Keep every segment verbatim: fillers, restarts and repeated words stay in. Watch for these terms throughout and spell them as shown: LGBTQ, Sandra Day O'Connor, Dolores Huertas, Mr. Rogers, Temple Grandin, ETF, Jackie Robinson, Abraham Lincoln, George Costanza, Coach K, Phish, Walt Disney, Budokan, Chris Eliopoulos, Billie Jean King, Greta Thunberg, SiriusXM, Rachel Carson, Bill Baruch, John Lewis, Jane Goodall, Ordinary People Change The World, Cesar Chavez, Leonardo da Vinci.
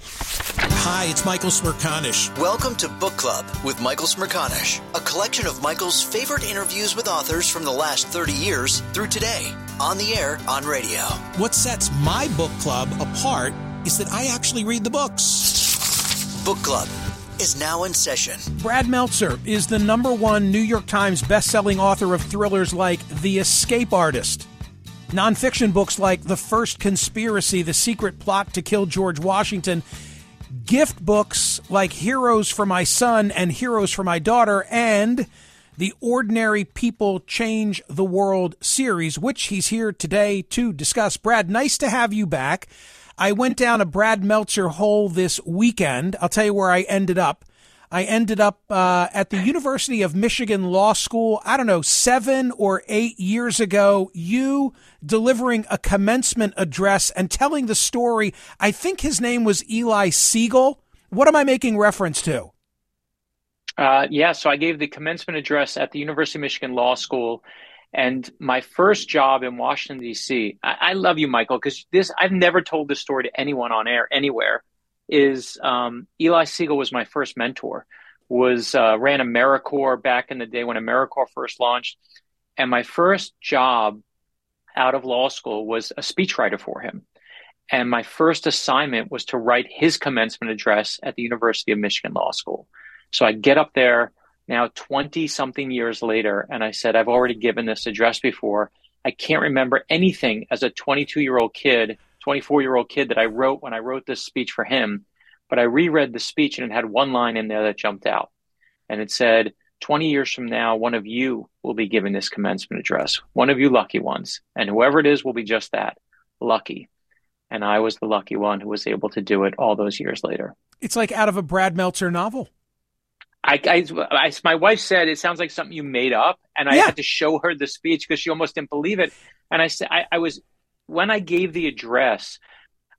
Hi, it's Michael Smerconish. Welcome to Book Club with Michael Smerconish, a collection of Michael's favorite interviews with authors from the last thirty years through today, on the air, on radio. What sets my book club apart is that I actually read the books. Book Club is now in session. Brad Meltzer is the number one New York Times bestselling author of thrillers like The Escape Artist, nonfiction books like The First Conspiracy, The Secret Plot to Kill George Washington, gift books like Heroes for My Son and Heroes for My Daughter, and the Ordinary People Change the World series, which he's here today to discuss. Brad, nice to have you back. I went down a Brad Meltzer hole this weekend. I'll tell you where I ended up. I ended up uh, at the University of Michigan Law School, I don't know, seven or eight years ago, you delivering a commencement address and telling the story. I think his name was Eli Siegel. What am I making reference to? Uh, yeah, so I gave the commencement address at the University of Michigan Law School, and my first job in Washington, D C, I, I love you, Michael, because this I've never told this story to anyone on air anywhere. Is um, Eli Siegel was my first mentor, was uh, ran AmeriCorps back in the day when AmeriCorps first launched. And my first job out of law school was a speechwriter for him. And my first assignment was to write his commencement address at the University of Michigan Law School. So I get up there now twenty-something years later, and I said, I've already given this address before. I can't remember anything as a twenty-two-year-old kid twenty-four-year-old kid that I wrote when I wrote this speech for him, but I reread the speech and it had one line in there that jumped out. And it said, twenty years from now, one of you will be giving this commencement address, one of you lucky ones. And whoever it is will be just that, lucky. And I was the lucky one who was able to do it all those years later. It's like out of a Brad Meltzer novel. I, I, I my wife said, it sounds like something you made up. And I yeah. had to show her the speech because she almost didn't believe it. And I said, I, I was... When I gave the address,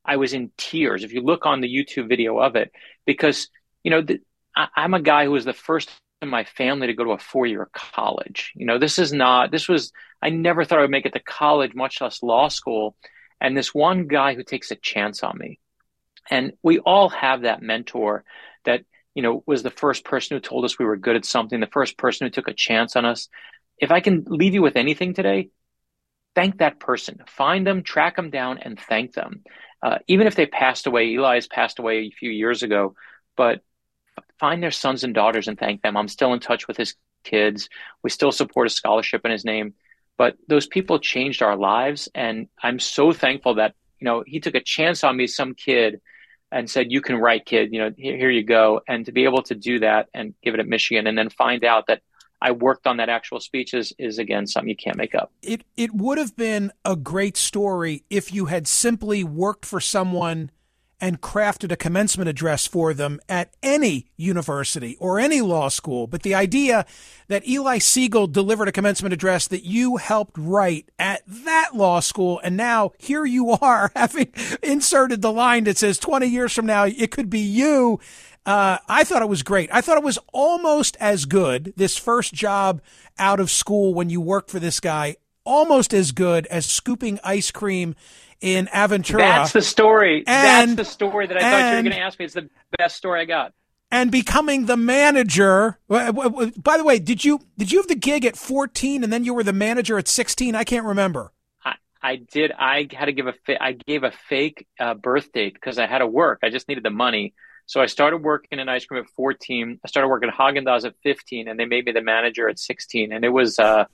I was in tears. If you look on the YouTube video of it, because, you know, the, I, I'm a guy who was the first in my family to go to a four-year college. You know, this is not, this was, I never thought I would make it to college, much less law school. And this one guy who takes a chance on me. And we all have that mentor that, you know, was the first person who told us we were good at something, the first person who took a chance on us. If I can leave you with anything today, thank that person, find them, track them down, and thank them. Uh, even if they passed away, Eli has passed away a few years ago, but find their sons and daughters and thank them. I'm still in touch with his kids. We still support a scholarship in his name, but those people changed our lives. And I'm so thankful that, you know, he took a chance on me, some kid, and said, you can write, kid, you know, here, here you go. And to be able to do that and give it at Michigan and then find out that I worked on that actual speech is, is again, something you can't make up. It it would have been a great story if you had simply worked for someone and crafted a commencement address for them at any university or any law school. But the idea that Eli Siegel delivered a commencement address that you helped write at that law school, and now here you are having inserted the line that says twenty years from now, it could be you. Uh, I thought it was great. I thought it was almost as good, this first job out of school when you worked for this guy, almost as good as scooping ice cream in Aventura. That's the story. And, That's the story that I and, thought you were going to ask me. It's the best story I got. And becoming the manager. By the way, did you did you have the gig at fourteen and then you were the manager at sixteen? I can't remember. I, I did. I had to give a fa- I gave a fake uh, birth date because I had to work. I just needed the money. So I started working in ice cream at fourteen. I started working at Häagen-Dazs at fifteen, and they made me the manager at sixteen. And it was. Uh,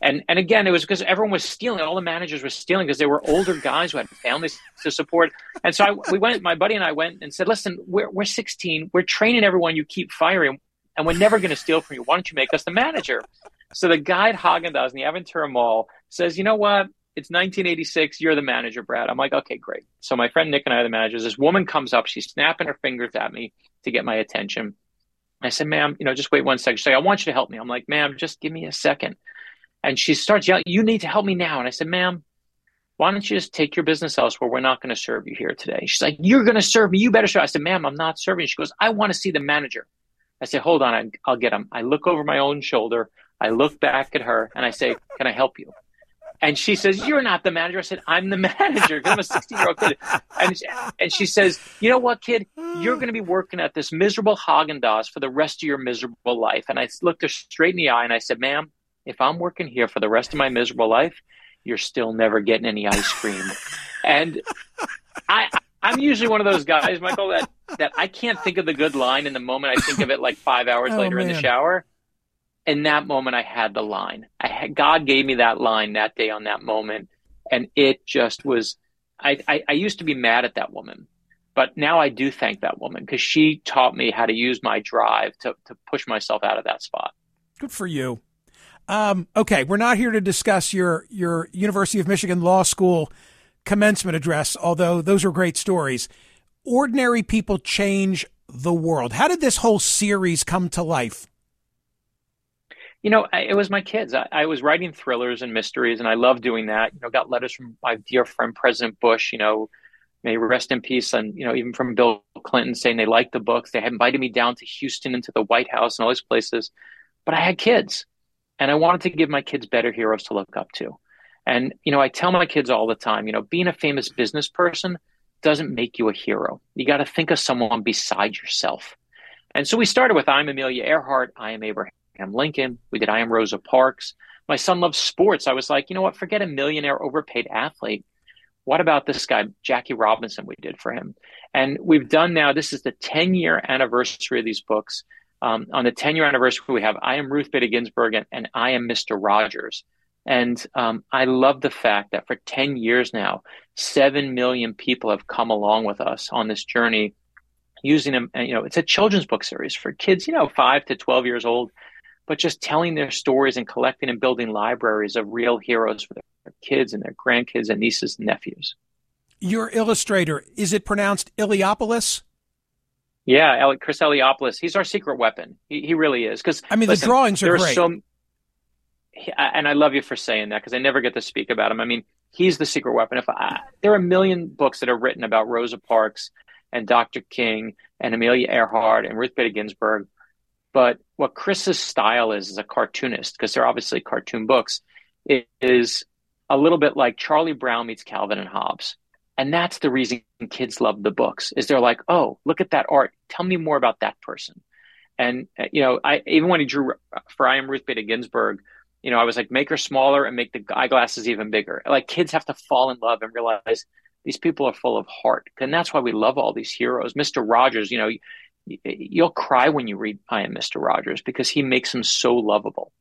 And and again, it was because everyone was stealing. All the managers were stealing because they were older guys who had families to support. And so I, we went. My buddy and I went and said, "Listen, we're we're sixteen. We're training everyone. You keep firing, and we're never going to steal from you. Why don't you make us the manager?" So the guy at Häagen-Dazs in the Aventura Mall says, "You know what? It's nineteen eighty-six. You're the manager, Brad." I'm like, "Okay, great." So my friend Nick and I are the managers. This woman comes up. She's snapping her fingers at me to get my attention. I said, "Ma'am, you know, just wait one second." She's like, "I want you to help me." I'm like, "Ma'am, just give me a second." And she starts yelling, "You need to help me now." And I said, "Ma'am, why don't you just take your business elsewhere? We're not going to serve you here today." She's like, "You're going to serve me. You better serve." I said, "Ma'am, I'm not serving." She goes, "I want to see the manager." I said, "Hold on. I, I'll get him." I look over my own shoulder. I look back at her and I say, "Can I help you?" And she says, "You're not the manager." I said, "I'm the manager because I'm a sixteen-year-old kid." And she, and she says, "You know what, kid? You're going to be working at this miserable Häagen-Dazs for the rest of your miserable life." And I looked her straight in the eye and I said, "Ma'am, if I'm working here for the rest of my miserable life, you're still never getting any ice cream." And I, I'm usually one of those guys, Michael, that, that I can't think of the good line in the moment. I think of it like five hours oh, later man. in the shower. In that moment, I had the line. I had, God gave me that line that day on that moment. And it just was, I, I, I used to be mad at that woman. But now I do thank that woman because she taught me how to use my drive to, to push myself out of that spot. Good for you. Um, okay, we're not here to discuss your your University of Michigan Law School commencement address, although those are great stories. Ordinary People Change the World. How did this whole series come to life? You know, I, it was my kids. I, I was writing thrillers and mysteries, and I love doing that. You know, got letters from my dear friend President Bush, you know, may rest in peace, and, you know, even from Bill Clinton saying they liked the books. They had invited me down to Houston and to the White House and all these places. But I had kids. And I wanted to give my kids better heroes to look up to. And, you know, I tell my kids all the time, you know, being a famous business person doesn't make you a hero. You got to think of someone beside yourself. And so we started with I Am Amelia Earhart, I Am Abraham Lincoln. We did I Am Rosa Parks. My son loves sports. I was like, you know what, forget a millionaire overpaid athlete. What about this guy, Jackie Robinson, we did for him. And we've done now, this is the ten-year anniversary of these books. Um, on the ten-year anniversary, we have I Am Ruth Bader Ginsburg and, and I Am Mister Rogers. And um, I love the fact that for ten years now, seven million people have come along with us on this journey using them. And, you know, it's a children's book series for kids, you know, five to twelve years old, but just telling their stories and collecting and building libraries of real heroes for their kids and their grandkids and nieces and nephews. Your illustrator, is it pronounced Iliopolis? Yeah, Chris Eliopoulos. He's our secret weapon. He, he really is. Because I mean, listen, the drawings are great. So, and I love you for saying that because I never get to speak about him. I mean, he's the secret weapon. If I, there are a million books that are written about Rosa Parks and Doctor King and Amelia Earhart and Ruth Bader Ginsburg, but what Chris's style is as a cartoonist, because they're obviously cartoon books, is a little bit like Charlie Brown meets Calvin and Hobbes. And that's the reason kids love the books is they're like, oh, look at that art. Tell me more about that person. And, you know, I even when he drew for I Am Ruth Bader Ginsburg, You know, I was like, make her smaller and make the eyeglasses even bigger. Like, kids have to fall in love and realize these people are full of heart. And that's why we love all these heroes. Mister Rogers, you know, you'll cry when you read I Am Mister Rogers, because he makes them so lovable.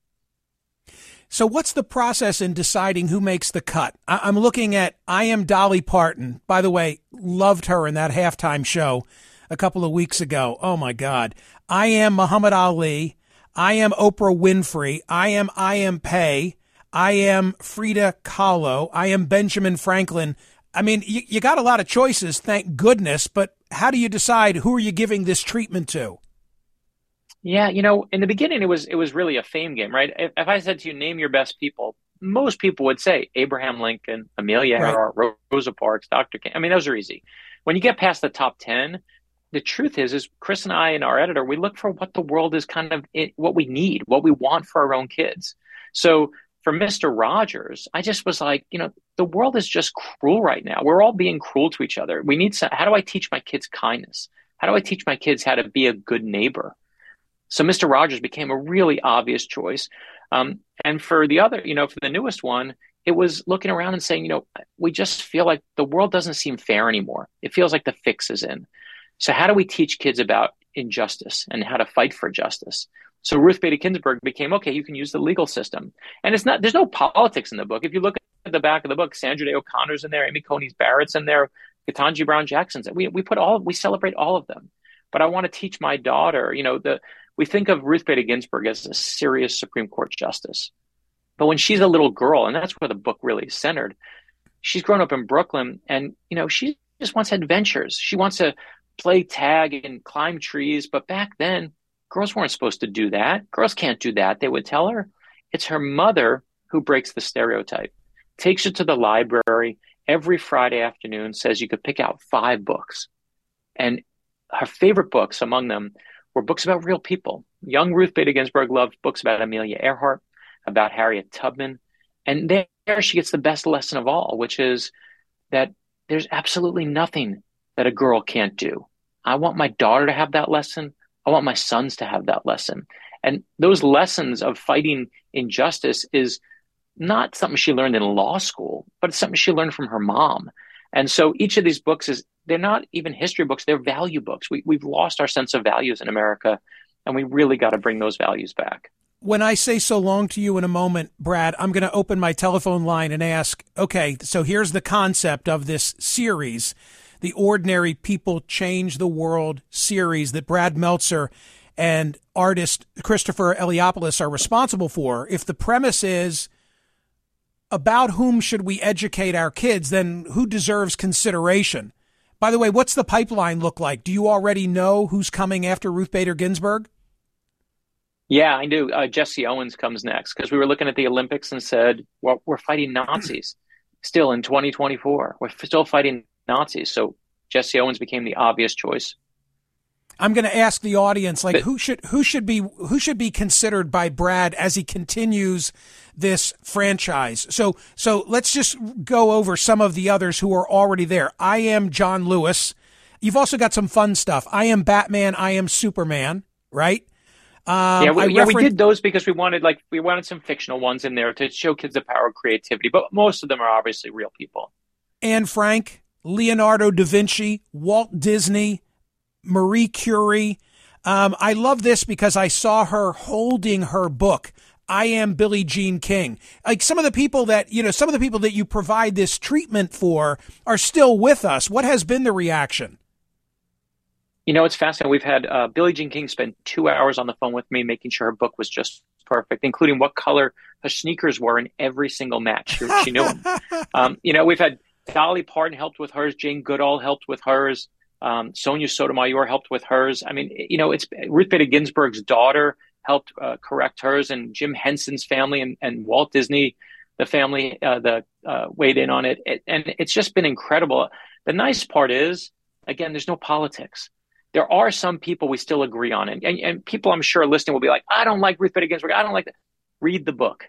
So what's the process in deciding who makes the cut? I- I'm looking at I Am Dolly Parton. By the way, loved her in that halftime show a couple of weeks ago. Oh, my God. I Am Muhammad Ali. I Am Oprah Winfrey. I Am I Am Pei. I Am Frida Kahlo. I Am Benjamin Franklin. I mean, you, you got a lot of choices, thank goodness, but how do you decide who are you giving this treatment to? Yeah, you know, in the beginning, it was it was really a fame game, right? If, if I said to you, name your best people, most people would say Abraham Lincoln, Amelia Earhart, right. Rosa Parks, Doctor King. I mean, those are easy. When you get past the top ten, the truth is, is Chris and I and our editor, we look for what the world is kind of it, what we need, what we want for our own kids. So for Mister Rogers, I just was like, you know, the world is just cruel right now. We're all being cruel to each other. We need some, how do I teach my kids kindness? How do I teach my kids how to be a good neighbor? So Mister Rogers became a really obvious choice. Um, and for the other, you know, for the newest one, it was looking around and saying, you know, we just feel like the world doesn't seem fair anymore. It feels like the fix is in. So how do we teach kids about injustice and how to fight for justice? So Ruth Bader Ginsburg became, okay, you can use the legal system. And it's not, there's no politics in the book. If you look at the back of the book, Sandra Day O'Connor's in there, Amy Coney's Barrett's in there, Ketanji Brown Jackson's. We we put all, we celebrate all of them. But I want to teach my daughter, you know, the, we think of Ruth Bader Ginsburg as a serious Supreme Court justice. But when she's a little girl, and that's where the book really centered, she's grown up in Brooklyn and, you know, she just wants adventures. She wants to play tag and climb trees. But back then, girls weren't supposed to do that. Girls can't do that, they would tell her. It's her mother who breaks the stereotype, takes her to the library every Friday afternoon, says you could pick out five books. And her favorite books among them were books about real people. Young Ruth Bader Ginsburg loved books about Amelia Earhart, about Harriet Tubman. And there she gets the best lesson of all, which is that there's absolutely nothing that a girl can't do. I want my daughter to have that lesson. I want my sons to have that lesson. And those lessons of fighting injustice is not something she learned in law school, but it's something she learned from her mom. And so each of these books is, they're not even history books, they're value books. We, we've lost our sense of values in America, and we really got to bring those values back. When I say so long to you in a moment, Brad, I'm going to open my telephone line and ask, okay, so here's the concept of this series, the Ordinary People Change the World series that Brad Meltzer and artist Christopher Eliopoulos are responsible for. If the premise is about whom should we educate our kids, then who deserves consideration? By the way, what's the pipeline look like? Do you already know who's coming after Ruth Bader Ginsburg? Yeah, I do. Uh, Jesse Owens comes next because we were looking at the Olympics and said, well, we're fighting Nazis still in twenty twenty-four. We're still fighting Nazis. So Jesse Owens became the obvious choice. I'm going to ask the audience, like, but, who should who should be who should be considered by Brad as he continues this franchise. So so let's just go over some of the others who are already there. I Am John Lewis. You've also got some fun stuff. I Am Batman. I Am Superman. Right. Um, yeah, we, yeah referenced... we did those because we wanted like we wanted some fictional ones in there to show kids the power of creativity. But most of them are obviously real people. Anne Frank. Leonardo da Vinci, Walt Disney, Marie Curie. Um, I love this because I saw her holding her book, I Am Billie Jean King. Like some of the people that, you know, some of the people that you provide this treatment for are still with us. What has been the reaction? You know, it's fascinating. We've had uh, Billie Jean King spend two hours on the phone with me making sure her book was just perfect, including what color her sneakers were in every single match. She, she knew them. Um, you know, we've had Dolly Parton helped with hers. Jane Goodall helped with hers. Um, Sonia Sotomayor helped with hers. I mean, you know, it's Ruth Bader Ginsburg's daughter helped uh, correct hers, and Jim Henson's family and, and Walt Disney, the family, uh, the uh, weighed in on it. it. And it's just been incredible. The nice part is, again, there's no politics. There are some people we still agree on. And, and, and people I'm sure listening will be like, I don't like Ruth Bader Ginsburg. I don't like that. Read the book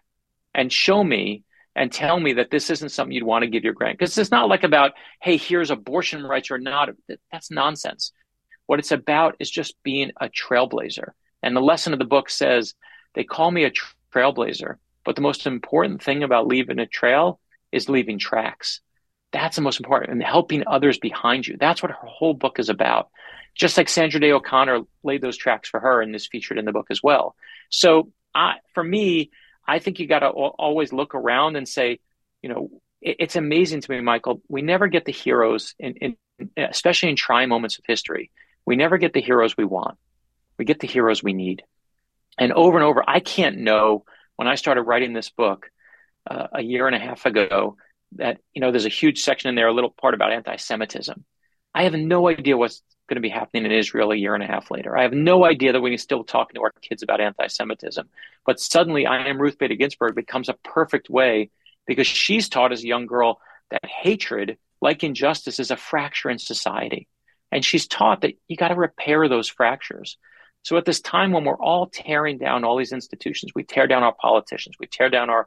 and show me and tell me that this isn't something you'd want to give your grandkids. Because it's not like about, hey, here's abortion rights or not. That's nonsense. What it's about is just being a trailblazer. And the lesson of the book says, they call me a trailblazer, But the most important thing about leaving a trail is leaving tracks. That's the most important, and helping others behind you. That's what her whole book is about. Just like Sandra Day O'Connor laid those tracks for her and is featured in the book as well. So I, for me, I think you got to always look around and say, you know, it, it's amazing to me, Michael, we never get the heroes, in, in, especially in trying moments of history. We never get the heroes we want. We get the heroes we need. And over and over, I can't know when I started writing this book uh, a year and a half ago that, you know, there's a huge section in there, a little part about anti-Semitism. I have no idea what's going to be happening in Israel a year and a half later. I have no idea that we are still talking to our kids about anti-Semitism. But suddenly, I Am Ruth Bader Ginsburg becomes a perfect way, because she's taught as a young girl that hatred, like injustice, is a fracture in society. And she's taught that you got to repair those fractures. So at this time when we're all tearing down all these institutions, we tear down our politicians, we tear down our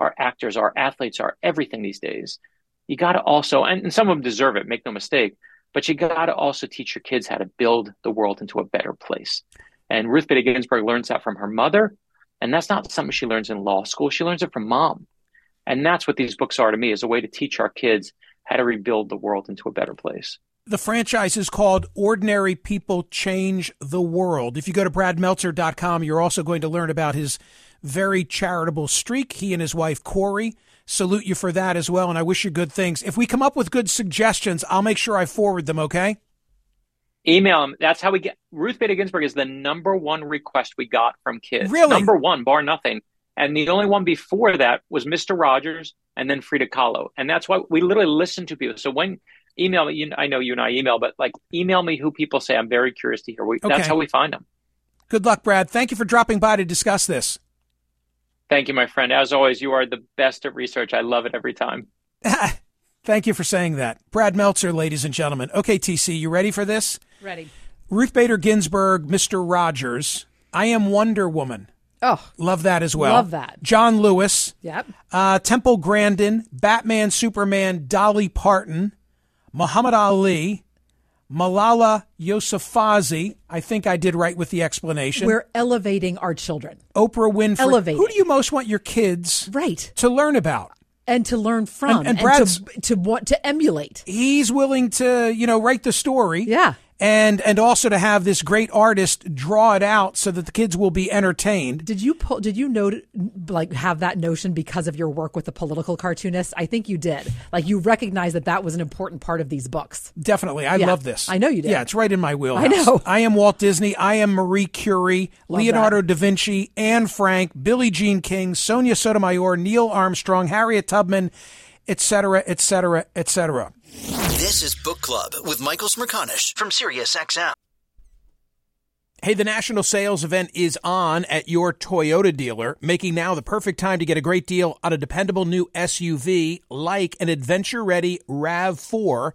our actors, our athletes, our everything these days, you got to also, and, and some of them deserve it, make no mistake, but you got to also teach your kids how to build the world into a better place. And Ruth Bader Ginsburg learns that from her mother, and that's not something she learns in law school. She learns it from mom. And that's what these books are to me, is a way to teach our kids how to rebuild the world into a better place. The franchise is called Ordinary People Change the World. If you go to brad meltzer dot com, you're also going to learn about his very charitable streak. He and his wife, Corey, salute you for that as well, and I wish you good things. If we come up with good suggestions, I'll make sure I forward them, okay? Email them. That's how we get – Ruth Bader Ginsburg is the number one request we got from kids. Really? Number one, bar nothing. And the only one before that was Mister Rogers and then Frida Kahlo. And that's why we literally listen to people. So when – email me. I know you and I email, but like email me who people say. I'm very curious to hear. We, okay. That's how we find them. Good luck, Brad. Thank you for dropping by to discuss this. Thank you, my friend. As always, you are the best at research. I love it every time. Thank you for saying that. Brad Meltzer, ladies and gentlemen. Okay, T C, you ready for this? Ready. Ruth Bader Ginsburg, Mister Rogers. I Am Wonder Woman. Oh, love that as well. Love that. John Lewis. Yep. Uh, Temple Grandin, Batman, Superman, Dolly Parton. Muhammad Ali, Malala Yousafzai. I think I did right with the explanation. We're elevating our children. Oprah Winfrey. Elevating. Who do you most want your kids right. to learn about? And to learn from. And, and, Brad's, and to, to want to emulate. He's willing to, you know, write the story. Yeah. And and also to have this great artist draw it out so that the kids will be entertained. Did you pull, did you know, like have that notion because of your work with the political cartoonists? I think you did. Like you recognized that that was an important part of these books. Definitely. I yeah. love this. I know you did. Yeah, it's right in my wheelhouse. I know. I Am Walt Disney. I Am Marie Curie. Love Leonardo that. Da Vinci. Anne Frank. Billie Jean King. Sonia Sotomayor. Neil Armstrong. Harriet Tubman. Et cetera, et cetera, et cetera. This is Book Club with Michael Smerconish from SiriusXM. Hey, the national sales event is on at your Toyota dealer, making now the perfect time to get a great deal on a dependable new S U V like an adventure-ready RAV four.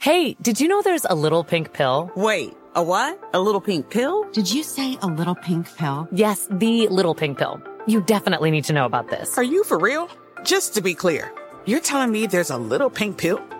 Hey, did you know there's a little pink pill? Wait, a what? A little pink pill? Did you say a little pink pill? Yes, the little pink pill. You definitely need to know about this. Are you for real? Just to be clear, you're telling me there's a little pink pill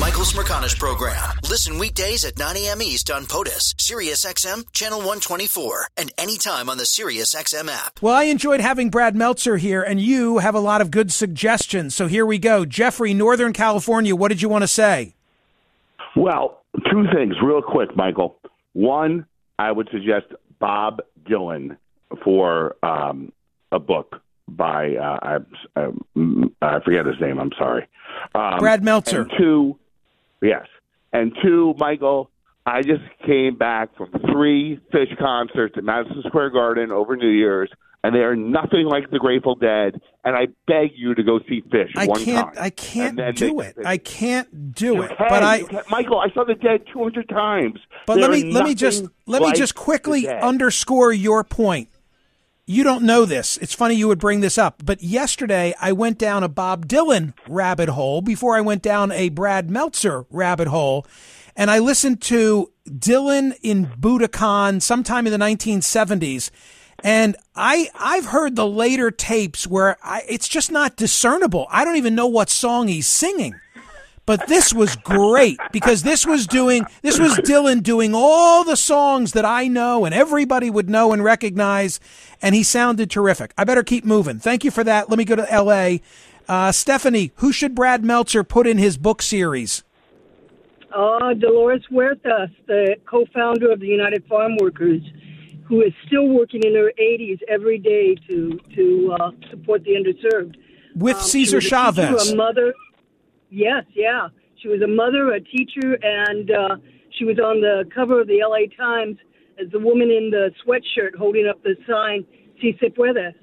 Michael Smerconish Program. Listen weekdays at nine a.m. East on POTUS, SiriusXM, Channel one twenty-four, and anytime on the SiriusXM app. Well, I enjoyed having Brad Meltzer here, and you have a lot of good suggestions. So here we go. Jeffrey, Northern California, what did you want to say? Well, two things real quick, Michael. One, I would suggest Bob Dylan for um, a book by, uh, I, I, I forget his name, I'm sorry. Um, Brad Meltzer. And two, yes. And two, Michael, I just came back from three Phish concerts at Madison Square Garden over New Year's, and they are nothing like the Grateful Dead, and I beg you to go see Phish I one can't, time. I can't do they, it. They, I can't do you it. Can, but I, can. Michael, I saw the Dead two hundred times. But they let me let me just let like me just quickly underscore your point. You don't know this. It's funny you would bring this up. But yesterday, I went down a Bob Dylan rabbit hole before I went down a Brad Meltzer rabbit hole. And I listened to Dylan in Budokan sometime in the nineteen seventies. And I, I've heard the later tapes where I, it's just not discernible. I don't even know what song he's singing. But this was great because this was doing this was Dylan doing all the songs that I know and everybody would know and recognize, and he sounded terrific. I better keep moving. Thank you for that. Let me go to L A. Uh, Stephanie, who should Brad Meltzer put in his book series? Uh, Dolores Huertas, the co-founder of the United Farm Workers, who is still working in her eighties every day to, to uh, support the underserved. With um, Cesar Chavez. A mother... Yes, yeah. She was a mother, a teacher, and uh, she was on the cover of the L A Times as the woman in the sweatshirt holding up the sign, Si se puede.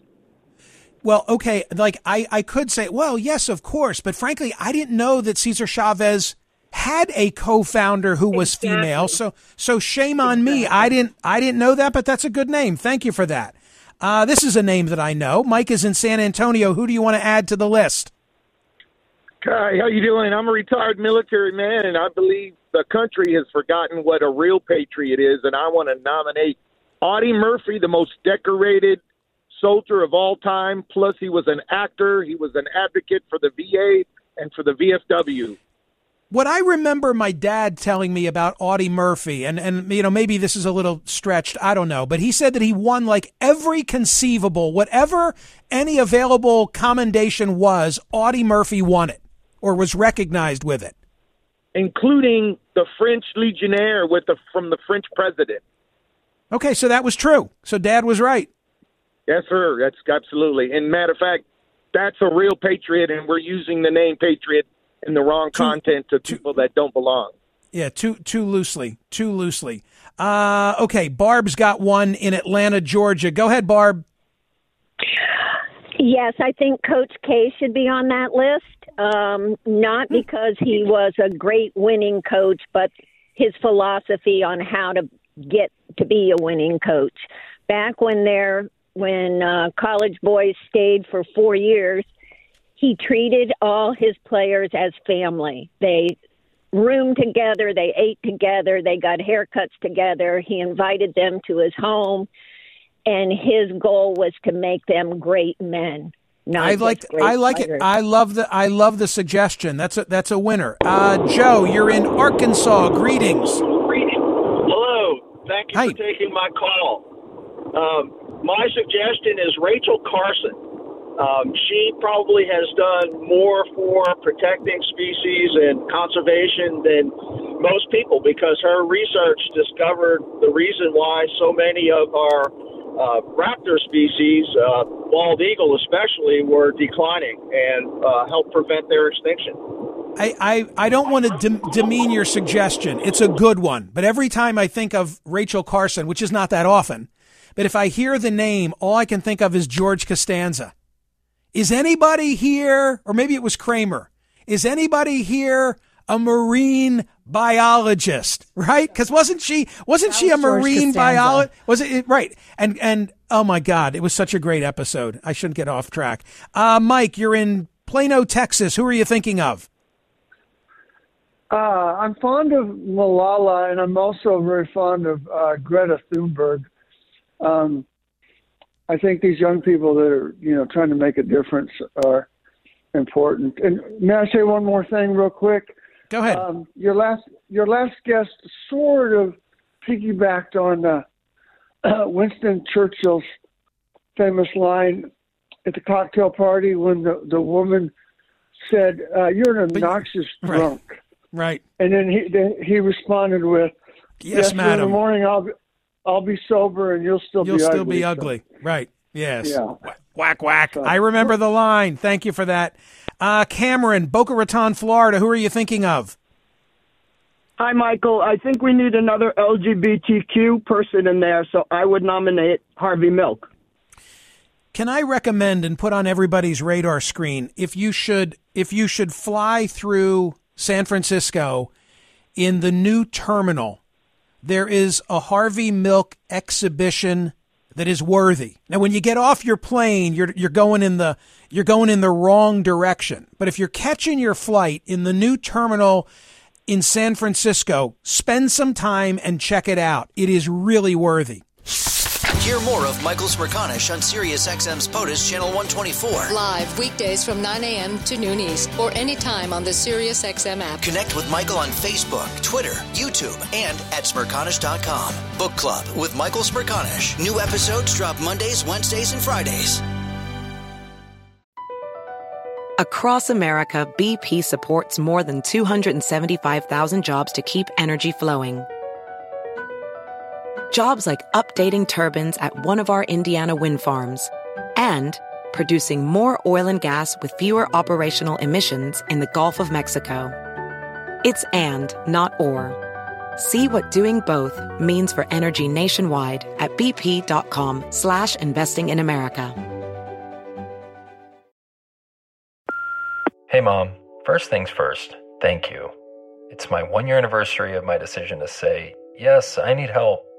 Well, okay, like I, I could say, well, yes, of course, but frankly, I didn't know that Cesar Chavez had a co-founder who was exactly. female, so so shame on exactly. me. I didn't I didn't know that, but that's a good name. Thank you for that. Uh, this is a name that I know. Mike is in San Antonio. Who do you want to add to the list? Hi, how you doing? I'm a retired military man, and I believe the country has forgotten what a real patriot is, and I want to nominate Audie Murphy, the most decorated soldier of all time, plus he was an actor, he was an advocate for the V A and for the V F W. What I remember my dad telling me about Audie Murphy, and, and you know, maybe this is a little stretched, I don't know, but he said that he won like every conceivable, whatever any available commendation was, Audie Murphy won it. Or was recognized with it, including the French Legionnaire with the from the French president. Okay, so that was true. So Dad was right. Yes, sir. That's absolutely. And matter of fact, that's a real patriot, and we're using the name patriot in the wrong too, content to people too, that don't belong. Yeah, too too loosely, too loosely. Uh, okay, Barb's got one in Atlanta, Georgia. Go ahead, Barb. Yes, I think Coach K should be on that list, um, not because he was a great winning coach, but his philosophy on how to get to be a winning coach. Back when they're, when uh, college boys stayed for four years, he treated all his players as family. They roomed together, they ate together, they got haircuts together. He invited them to his home. And his goal was to make them great men. Not I like. Great I like fighters. It. I love the. I love the suggestion. That's a. That's a winner. Uh, Joe, you're in Arkansas. Greetings. Hello. Thank you Hi. for taking my call. Um, my suggestion is Rachel Carson. Um, she probably has done more for protecting species and conservation than most people because her research discovered the reason why so many of our Uh, raptor species, uh, bald eagle especially, were declining and uh, helped prevent their extinction. I, I, I don't want to de- demean your suggestion. It's a good one. But every time I think of Rachel Carson, which is not that often, but if I hear the name, all I can think of is George Costanza. Is anybody here, or maybe it was Kramer, is anybody here a marine biologist, right? Because wasn't she wasn't that she was a marine biologist? Was it right? And and oh my God, it was such a great episode. I shouldn't get off track. Uh, Mike, you're in Plano, Texas. Who are you thinking of? Uh, I'm fond of Malala, and I'm also very fond of uh, Greta Thunberg. Um, I think these young people that are you know trying to make a difference are important. And may I say one more thing, real quick? Go ahead. Um, your last your last guest sort of piggybacked on uh, uh, Winston Churchill's famous line at the cocktail party when the, the woman said, uh, "You're an obnoxious but, drunk." Right. And then he then he responded with, "Yes, yes madam. In the morning I'll be, I'll be sober and you'll still you'll be still ugly, be ugly." So. Right. Yes. Yeah. Whack, whack. So. I remember the line. Thank you for that. Uh, Cameron, Boca Raton, Florida. Who are you thinking of? Hi, Michael. I think we need another L G B T Q person in there, so I would nominate Harvey Milk. Can I recommend and put on everybody's radar screen if you should if you should fly through San Francisco in the new terminal? There is a Harvey Milk exhibition that is worthy. Now, when you get off your plane, you're you're going in the you're going in the wrong direction. But if you're catching your flight in the new terminal in San Francisco, spend some time and check it out. It is really worthy. Hear more of Michael Smerconish on SiriusXM's POTUS Channel one twenty-four. Live weekdays from nine a.m. to noon East or anytime on the SiriusXM app. Connect with Michael on Facebook, Twitter, YouTube, and at Smerconish dot com. Book Club with Michael Smerconish. New episodes drop Mondays, Wednesdays, and Fridays. Across America, B P supports more than two hundred seventy-five thousand jobs to keep energy flowing. Jobs like updating turbines at one of our Indiana wind farms and producing more oil and gas with fewer operational emissions in the Gulf of Mexico. It's and, not or. See what doing both means for energy nationwide at bp.com slash investing in America. Hey, Mom. First things first, thank you. It's my one-year anniversary of my decision to say, yes, I need help.